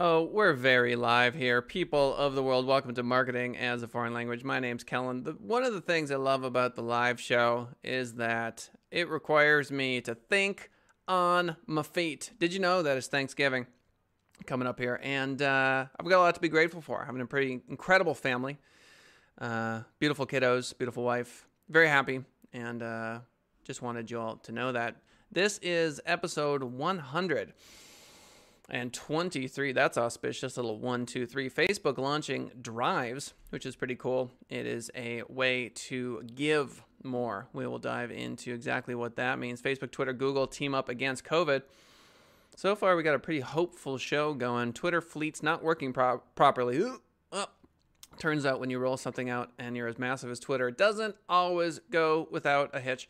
Oh, we're very live here. People of the world, welcome to Marketing as a Foreign Language. My name's Kellen. One of the things I love about the live show is that it requires me to think on my feet. Did you know that it's Thanksgiving coming up here? And I've got a lot to be grateful for. I'm in a pretty incredible family. Beautiful kiddos, beautiful wife. Very happy. And just wanted you all to know that. This is episode 100. And 23, that's auspicious, a little 1, 2, 3. Facebook launching drives, which is pretty cool. It is a way to give more. We will dive into exactly what that means. Facebook, Twitter, Google team up against COVID. So far, we got a pretty hopeful show going. Twitter fleet's not working properly. Ooh, oh. Turns out when you roll something out and you're as massive as Twitter, it doesn't always go without a hitch.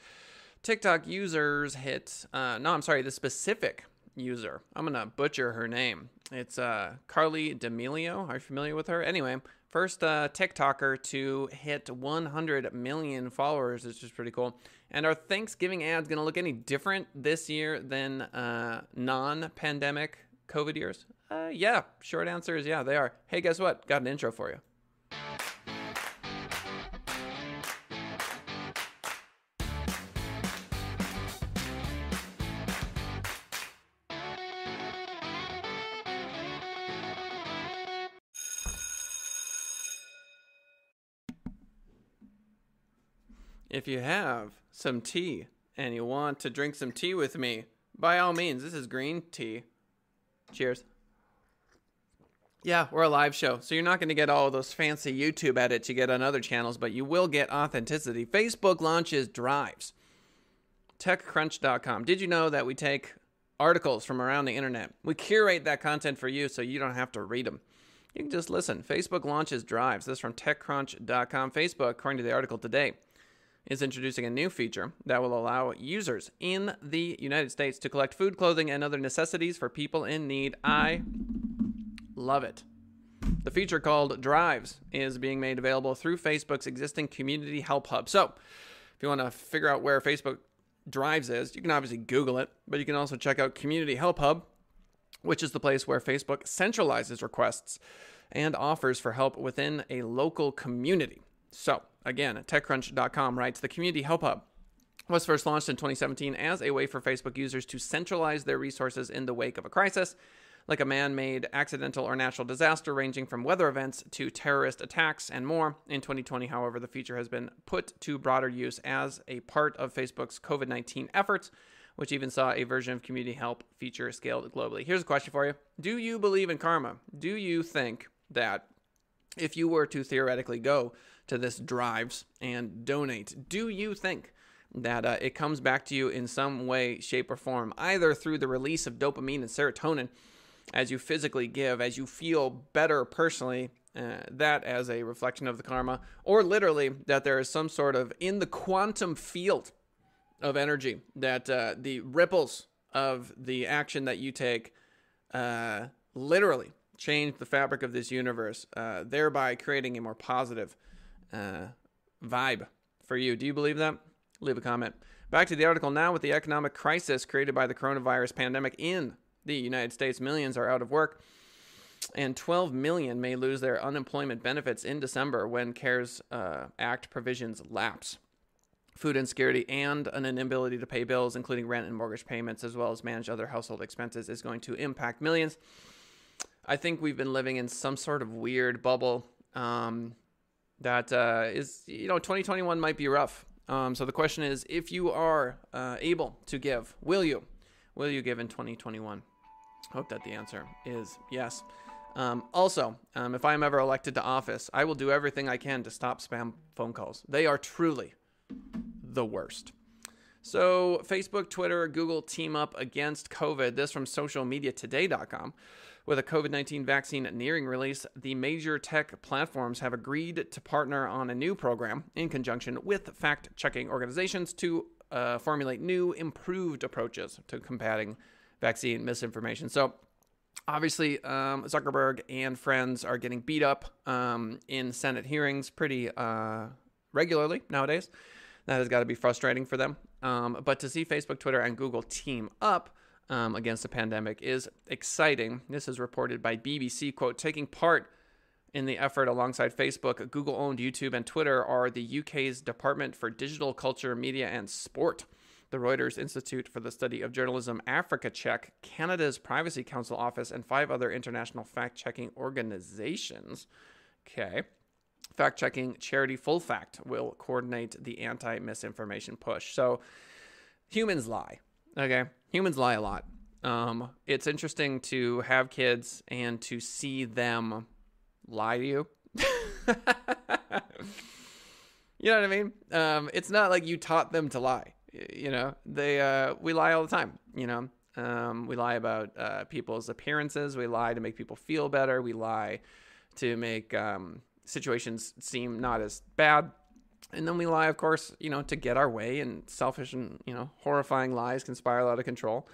TikTok users hit, the specific user. I'm going to butcher her name. It's Carly D'Amelio. Are you familiar with her? Anyway, first TikToker to hit 100 million followers, which is pretty cool. And are Thanksgiving ads going to look any different this year than non-pandemic COVID years? Yeah. Short answer is yeah, they are. Hey, guess what? Got an intro for you. If you have some tea and you want to drink some tea with me, by all means, this is green tea. Cheers. Yeah, we're a live show, so you're not going to get all those fancy YouTube edits you get on other channels, but you will get authenticity. Facebook launches drives. TechCrunch.com. Did you know that we take articles from around the internet? We curate that content for you so you don't have to read them. You can just listen. Facebook launches drives. This is from TechCrunch.com. Facebook, according to the article today, is introducing a new feature that will allow users in the United States to collect food, clothing, and other necessities for people in need. I love it. The feature called Drives is being made available through Facebook's existing Community Help Hub. So if you want to figure out where Facebook Drives is, you can obviously Google it, but you can also check out Community Help Hub, which is the place where Facebook centralizes requests and offers for help within a local community. So again, TechCrunch.com writes, the Community Help Hub was first launched in 2017 as a way for Facebook users to centralize their resources in the wake of a crisis, like a man-made, accidental, or natural disaster, ranging from weather events to terrorist attacks and more. In 2020, however, the feature has been put to broader use as a part of Facebook's COVID-19 efforts, which even saw a version of Community Help feature scaled globally. Here's a question for you. Do you believe in karma? Do you think that if you were to theoretically go to this drives and donate, do you think that it comes back to you in some way, shape, or form, either through the release of dopamine and serotonin as you physically give, as you feel better personally, that as a reflection of the karma, or literally that there is some sort of, in the quantum field of energy, that the ripples of the action that you take literally change the fabric of this universe, thereby creating a more positive vibe for you? Do you believe that? Leave a comment. Back to the article now. With the economic crisis created by the coronavirus pandemic in the United States, millions are out of work, and 12 million may lose their unemployment benefits in December when CARES Act provisions lapse. Food insecurity and an inability to pay bills, including rent and mortgage payments, as well as manage other household expenses, is going to impact millions. I think we've been living in some sort of weird bubble. That is, 2021 might be rough. So the question is, if you are able to give, will you give in 2021? I hope that the answer is yes. Also, if I'm ever elected to office, I will do everything I can to stop spam phone calls. They are truly the worst. So Facebook, Twitter, Google team up against COVID. This from socialmediatoday.com. With a COVID-19 vaccine nearing release, the major tech platforms have agreed to partner on a new program in conjunction with fact-checking organizations to formulate new, improved approaches to combating vaccine misinformation. So obviously, Zuckerberg and friends are getting beat up in Senate hearings pretty regularly nowadays. That has got to be frustrating for them. But to see Facebook, Twitter, and Google team up against the pandemic is exciting. This is reported by BBC, quote, taking part in the effort alongside Facebook, Google-owned YouTube, and Twitter are the UK's Department for Digital Culture, Media, and Sport, the Reuters Institute for the Study of Journalism, Africa Check, Canada's Privacy Council Office, and 5 other international fact-checking organizations. Okay. Fact-checking charity Full Fact will coordinate the anti-misinformation push. So humans lie, okay? Humans lie a lot. It's interesting to have kids and to see them lie to you. You know what I mean? It's not like you taught them to lie. You know, we lie all the time, you know? We lie about people's appearances. We lie to make people feel better. We lie to make situations seem not as bad. And then we lie, of course, you know, to get our way, and selfish and, you know, horrifying lies can spiral out of control.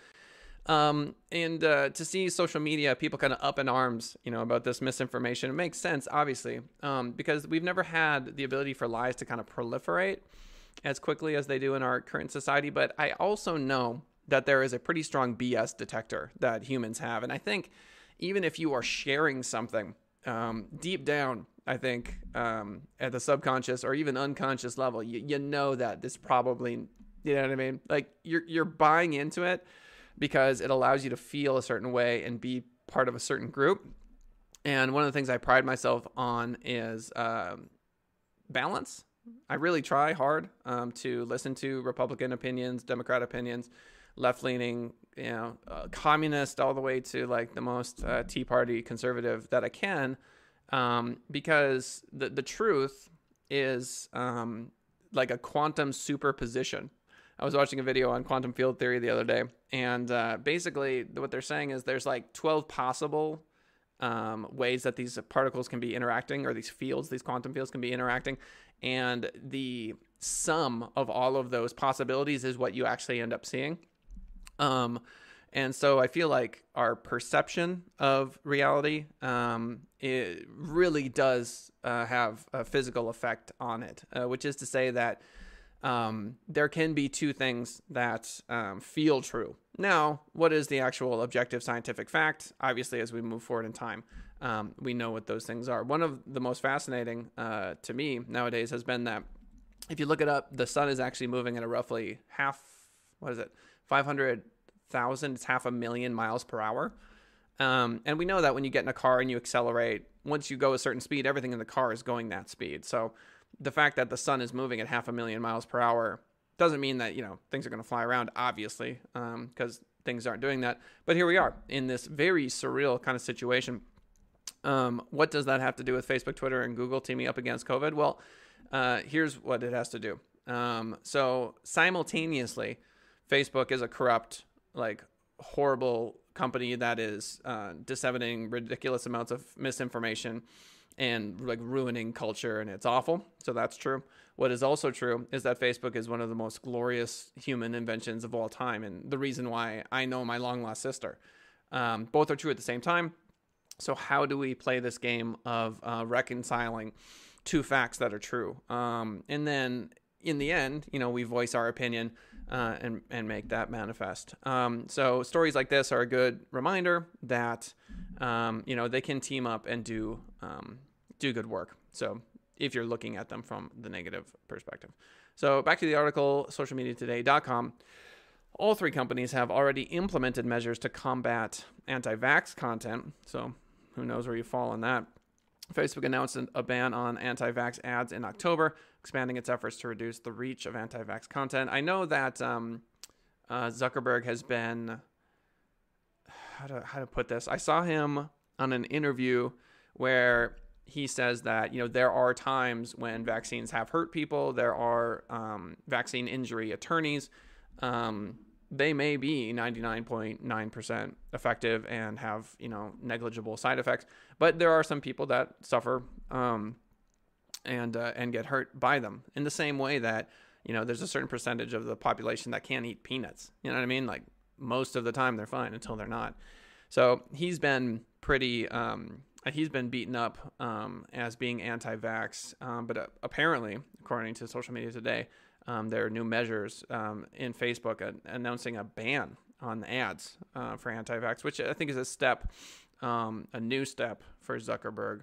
And to see social media, people kind of up in arms, you know, about this misinformation, it makes sense, obviously, because we've never had the ability for lies to kind of proliferate as quickly as they do in our current society. But I also know that there is a pretty strong BS detector that humans have. And I think even if you are sharing something, deep down, I think at the subconscious or even unconscious level, you know that this probably, you know what I mean? Like you're buying into it because it allows you to feel a certain way and be part of a certain group. And one of the things I pride myself on is balance. I really try hard to listen to Republican opinions, Democrat opinions, left-leaning, you know, communist, all the way to like the most Tea Party conservative that I can. Because the truth is like a quantum superposition. I was watching a video on quantum field theory the other day, and basically what they're saying is there's like 12 possible ways that these particles can be interacting, or these fields, these quantum fields can be interacting, and the sum of all of those possibilities is what you actually end up seeing. And so I feel like our perception of reality, it really does have a physical effect on it, which is to say that there can be two things that feel true. Now, what is the actual objective scientific fact? Obviously, as we move forward in time, we know what those things are. One of the most fascinating to me nowadays has been that if you look it up, the sun is actually moving at a roughly 500,000, it's 500,000 miles per hour. And we know that when you get in a car and you accelerate, once you go a certain speed, everything in the car is going that speed. So the fact that the sun is moving at 500,000 miles per hour doesn't mean that, you know, things are going to fly around, obviously, because things aren't doing that. But here we are in this very surreal kind of situation. What does that have to do with Facebook, Twitter, and Google teaming up against COVID? Well, here's what it has to do. So simultaneously, Facebook is a corrupt, like horrible company that is disseminating ridiculous amounts of misinformation and like ruining culture, and it's awful. So that's true. What is also true is that Facebook is one of the most glorious human inventions of all time, and the reason why I know my long lost sister. Both are true at the same time. So how do we play this game of reconciling two facts that are true? And then in the end, you know, we voice our opinion and make that manifest. So stories like this are a good reminder that, you know, they can team up and do good work. So if you're looking at them from the negative perspective. So back to the article, socialmediatoday.com. All three companies have already implemented measures to combat anti-vax content. So who knows where you fall on that. Facebook announced a ban on anti-vax ads in October, expanding its efforts to reduce the reach of anti-vax content. I know that Zuckerberg has been, how to put this? I saw him on an interview where he says that, you know, there are times when vaccines have hurt people. There are vaccine injury attorneys. They may be 99.9% effective and have, you know, negligible side effects, but there are some people that suffer and get hurt by them, in the same way that, you know, there's a certain percentage of the population that can't eat peanuts. You know what I mean? Like most of the time they're fine until they're not. So he's been pretty, he's been beaten up as being anti-vax, but apparently, according to Social Media Today, there are new measures in Facebook announcing a ban on the ads for anti-vax, which I think is a step, a new step for Zuckerberg.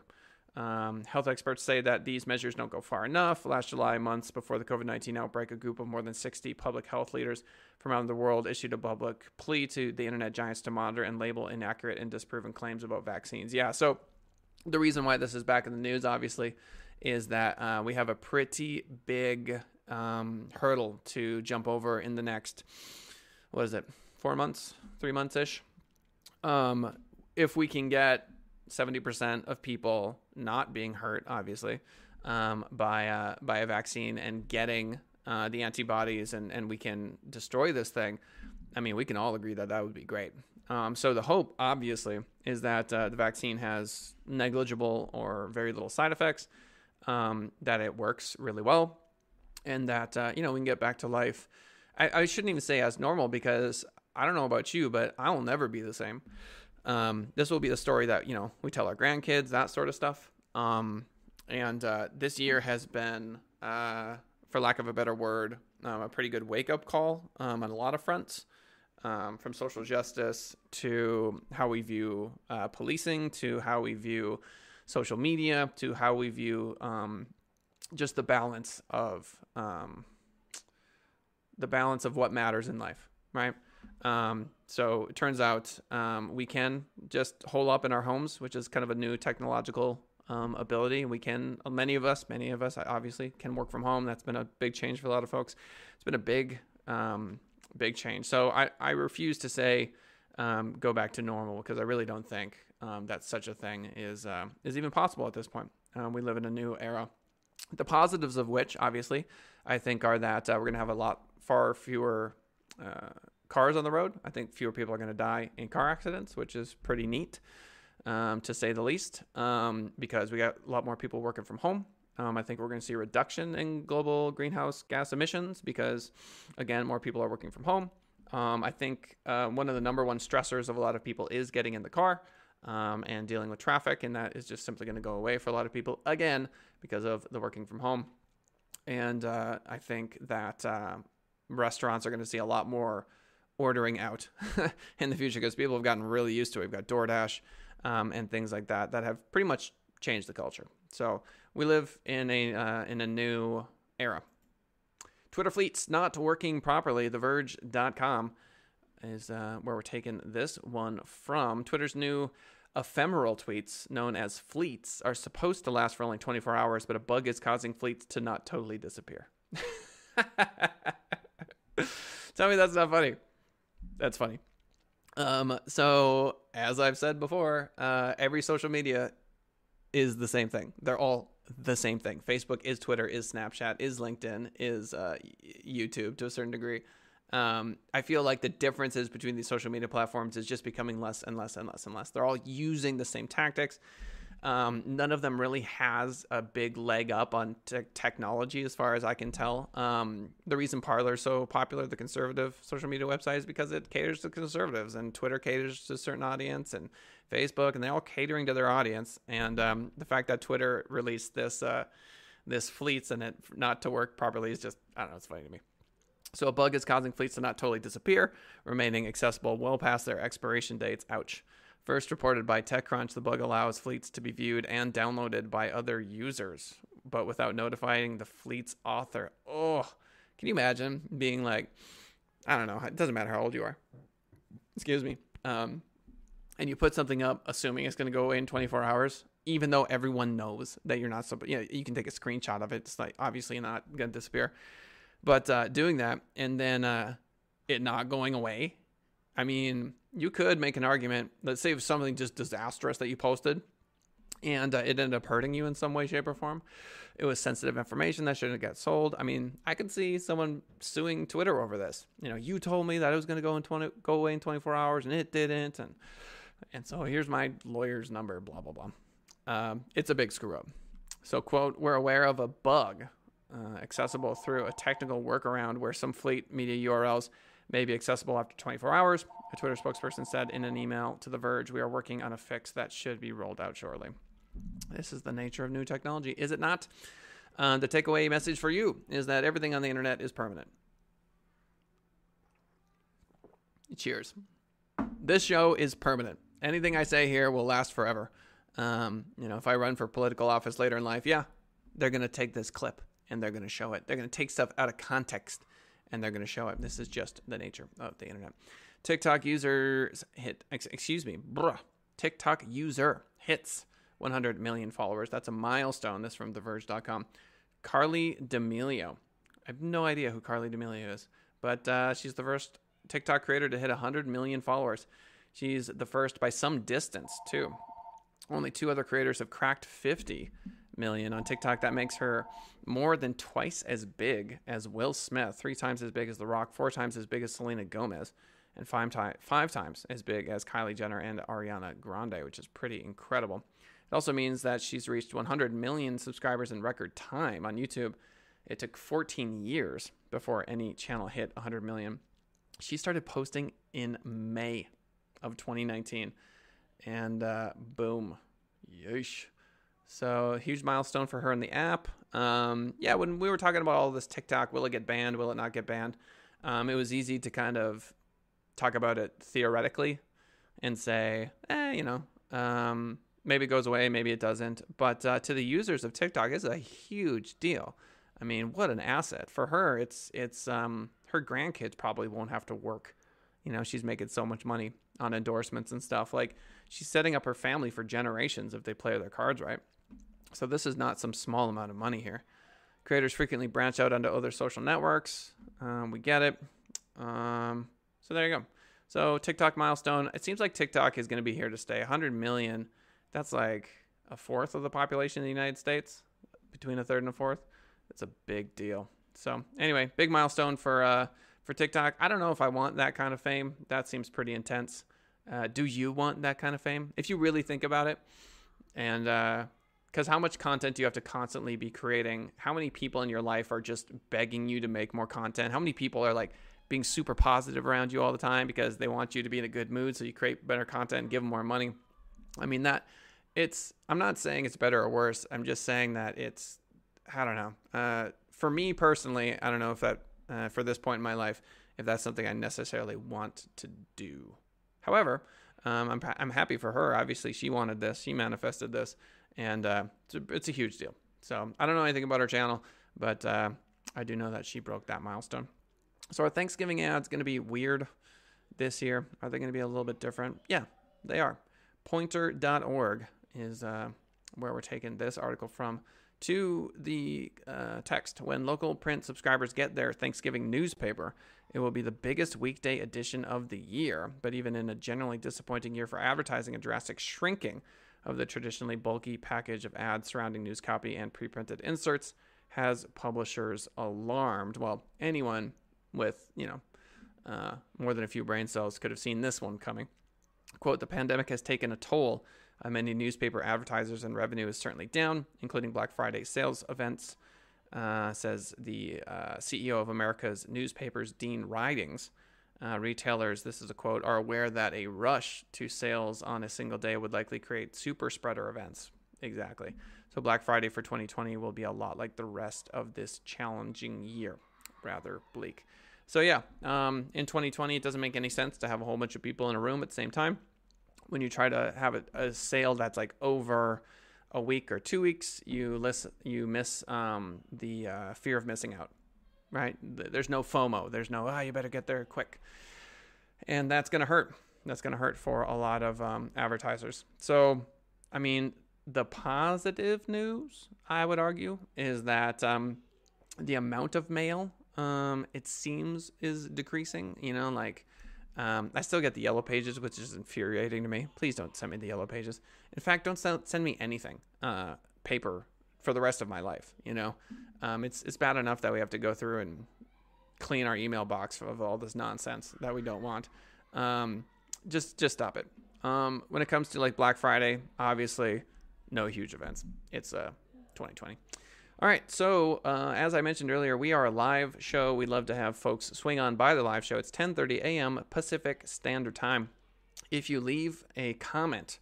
Health experts say that these measures don't go far enough. Last July, months before the COVID-19 outbreak, a group of more than 60 public health leaders from around the world issued a public plea to the internet giants to monitor and label inaccurate and disproven claims about vaccines. Yeah, so the reason why this is back in the news, obviously, is that we have a pretty big hurdle to jump over in the next, what is it, 4 months, 3 months-ish. If we can get 70% of people not being hurt, obviously, by a vaccine and getting the antibodies, and we can destroy this thing, I mean, we can all agree that that would be great. So the hope, obviously, is that the vaccine has negligible or very little side effects, that it works really well, and that, you know, we can get back to life. I shouldn't even say as normal, because I don't know about you, but I will never be the same. This will be the story that, you know, we tell our grandkids, that sort of stuff. And this year has been, for lack of a better word, a pretty good wake-up call on a lot of fronts, from social justice to how we view policing, to how we view social media, to how we view just the balance of what matters in life, right? So it turns out, we can just hole up in our homes, which is kind of a new technological, ability. We can, many of us obviously can work from home. That's been a big change for a lot of folks. It's been a big, big change. So I refuse to say, go back to normal, because I really don't think, that such a thing is even possible at this point. We live in a new era, the positives of which, obviously, I think are that, we're going to have a lot far fewer, cars on the road. I think fewer people are going to die in car accidents, which is pretty neat, to say the least, because we got a lot more people working from home. I think we're going to see a reduction in global greenhouse gas emissions, because, again, more people are working from home. I think one of the number one stressors of a lot of people is getting in the car and dealing with traffic, and that is just simply going to go away for a lot of people, again, because of the working from home. And I think that restaurants are going to see a lot more ordering out in the future, because people have gotten really used to it. We've got DoorDash and things like that that have pretty much changed the culture. So we live in a new era. Twitter fleets not working properly. TheVerge.com is where we're taking this one from. Twitter's new ephemeral tweets, known as fleets, are supposed to last for only 24 hours, but a bug is causing fleets to not totally disappear. Tell me that's not funny. That's funny. So as I've said before, every social media is the same thing. They're all the same thing. Facebook is Twitter, is Snapchat, is LinkedIn, is YouTube to a certain degree. I feel like the differences between these social media platforms is just becoming less and less and less and less. They're all using the same tactics. None of them really has a big leg up on technology, as far as I can tell. The reason Parler is so popular, the conservative social media website, is because it caters to conservatives, and Twitter caters to a certain audience, and Facebook, and they're all catering to their audience. And the fact that Twitter released this fleets and it not to work properly is just, I don't know, it's funny to me. So a bug is causing fleets to not totally disappear, remaining accessible well past their expiration dates. Ouch. First reported by TechCrunch, the bug allows fleets to be viewed and downloaded by other users, but without notifying the fleet's author. Oh, can you imagine being like, I don't know, it doesn't matter how old you are. Excuse me. And you put something up, assuming it's going to go away in 24 hours, even though everyone knows that you're not, you know, you can take a screenshot of it. It's like, obviously not going to disappear, but doing that and then it not going away. I mean, you could make an argument, let's say if something just disastrous that you posted and it ended up hurting you in some way, shape, or form. It was sensitive information that shouldn't have got sold. I mean, I could see someone suing Twitter over this. You know, you told me that it was going to go away in 24 hours and it didn't. And so here's my lawyer's number, blah, blah, blah. It's a big screw up. So, quote, we're aware of a bug accessible through a technical workaround where some fleet media URLs may be accessible after 24 hours. A Twitter spokesperson said in an email to The Verge, we are working on a fix that should be rolled out shortly. This is the nature of new technology, is it not? The takeaway message for you is that everything on the internet is permanent. Cheers. This show is permanent. Anything I say here will last forever. You know, if I run for political office later in life, yeah, they're going to take this clip and they're going to show it. They're going to take stuff out of context and they're going to show it. This is just the nature of the internet. TikTok users hit, TikTok user hits 100 million followers. That's a milestone. This from TheVerge.com. Carly D'Amelio. I have no idea who Carly D'Amelio is, but she's the first TikTok creator to hit 100 million followers. She's the first by some distance, too. Only two other creators have cracked 50 million on TikTok. That makes her more than twice as big as Will Smith, three times as big as The Rock, four times as big as Selena Gomez, and five times as big as Kylie Jenner and Ariana Grande, which is pretty incredible. It also means that she's reached 100 million subscribers in record time on YouTube. It took 14 years before any channel hit 100 million. She started posting in May of 2019, and boom, yeesh. So huge milestone for her in the app. Yeah, when we were talking about all this TikTok, will it get banned? Will it not get banned? It was easy to kind of talk about it theoretically and say, you know, maybe it goes away, maybe it doesn't. But to the users of TikTok, it's a huge deal. I mean, what an asset for her. It's her grandkids probably won't have to work. You know, she's making so much money on endorsements and stuff. Like, she's setting up her family for generations if they play their cards right. So this is not some small amount of money here. Creators frequently branch out onto other social networks. We get it. So there you go. So TikTok milestone. It seems like TikTok is going to be here to stay. 100 million. That's like a fourth of the population of the United States, between a third and a fourth. It's a big deal. So anyway, big milestone for TikTok. I don't know if I want that kind of fame. That seems pretty intense. Do you want that kind of fame? If you really think about it, and because how much content do you have to constantly be creating? How many people in your life are just begging you to make more content? How many people are like being super positive around you all the time because they want you to be in a good mood so you create better content and give them more money? I mean, that it's, I'm not saying it's better or worse. I'm just saying that it's, I don't know. For me personally, I don't know if that, for this point in my life, if that's something I necessarily want to do. However, I'm happy for her. Obviously, she wanted this. She manifested this. And it's a huge deal. So I don't know anything about her channel, but I do know that she broke that milestone. So our Thanksgiving ad's going to be weird this year. Are they going to be a little bit different? Yeah, they are. Poynter.org is where we're taking this article from. To the text, when local print subscribers get their Thanksgiving newspaper, it will be the biggest weekday edition of the year. But even in a generally disappointing year for advertising, a drastic shrinking of the traditionally bulky package of ads surrounding news copy and pre-printed inserts has publishers alarmed. Well, anyone with, you know, more than a few brain cells could have seen this one coming. Quote, the pandemic has taken a toll. Many newspaper advertisers and revenue is certainly down, including Black Friday sales events, says the CEO of America's newspapers, Dean Ridings. Retailers, this is a quote, are aware that a rush to sales on a single day would likely create super spreader events. Exactly. So Black Friday for 2020 will be a lot like the rest of this challenging year. Rather bleak. So yeah, in 2020, it doesn't make any sense to have a whole bunch of people in a room at the same time. When you try to have a sale that's like over a week or 2 weeks, you miss the fear of missing out, right? There's no FOMO. There's no, you better get there quick. And that's going to hurt. That's going to hurt for a lot of advertisers. So, I mean, the positive news, I would argue, is that the amount of mail, it seems, is decreasing, you know, like... I still get the yellow pages, which is infuriating to me. Please don't send me the yellow pages. In fact, don't send me anything paper for the rest of my life. You know, it's bad enough that we have to go through and clean our email box of all this nonsense that we don't want. Just stop it. When it comes to like Black Friday, obviously no huge events. It's 2020. All right, so as I mentioned earlier, we are a live show. We'd love to have folks swing on by the live show. It's 10:30 a.m. Pacific Standard Time. If you leave a comment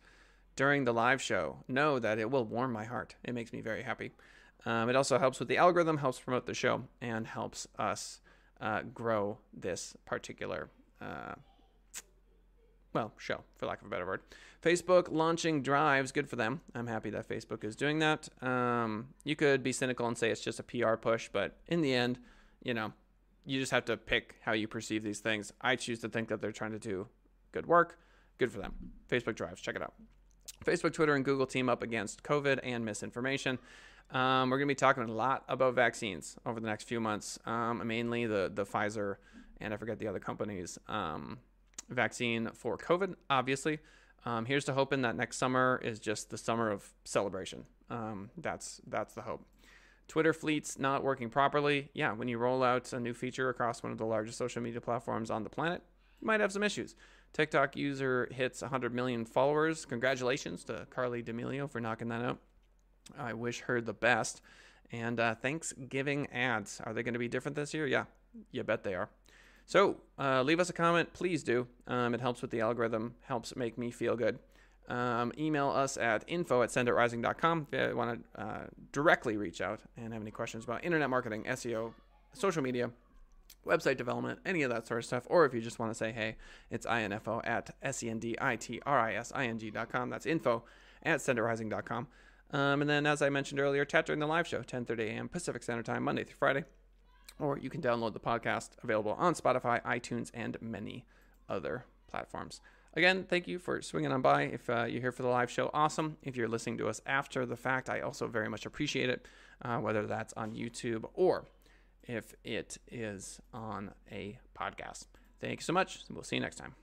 during the live show, know that it will warm my heart. It makes me very happy. It also helps with the algorithm, helps promote the show, and helps us grow this particular well, show, for lack of a better word. Facebook launching drives. Good for them. I'm happy that Facebook is doing that. You could be cynical and say it's just a PR push, but in the end, you know, you just have to pick how you perceive these things. I choose to think that they're trying to do good work. Good for them. Facebook drives. Check it out. Facebook, Twitter, and Google team up against COVID and misinformation. We're going to be talking a lot about vaccines over the next few months, mainly the Pfizer and I forget the other company's vaccine for COVID, obviously. Here's to hoping that next summer is just the summer of celebration. That's the hope. Twitter fleets not working properly. Yeah, when you roll out a new feature across one of the largest social media platforms on the planet, you might have some issues. TikTok user hits 100 million followers. Congratulations to Carly D'Amelio for knocking that out. I wish her the best. And Thanksgiving ads. Are they going to be different this year? Yeah, you bet they are. So leave us a comment. Please do. It helps with the algorithm. Helps make me feel good. Email us at info@senditrising.com if you want to directly reach out and have any questions about internet marketing, SEO, social media, website development, any of that sort of stuff. Or if you just want to say, hey, it's info@senditrising.com. That's info@senditrising.com. And then, as I mentioned earlier, chat during the live show, 10:30 a.m. Pacific Standard Time, Monday through Friday. Or you can download the podcast, available on Spotify, iTunes, and many other platforms. Again, thank you for swinging on by. If you're here for the live show, awesome. If you're listening to us after the fact, I also very much appreciate it, whether that's on YouTube or if it is on a podcast. Thank you so much. We'll see you next time.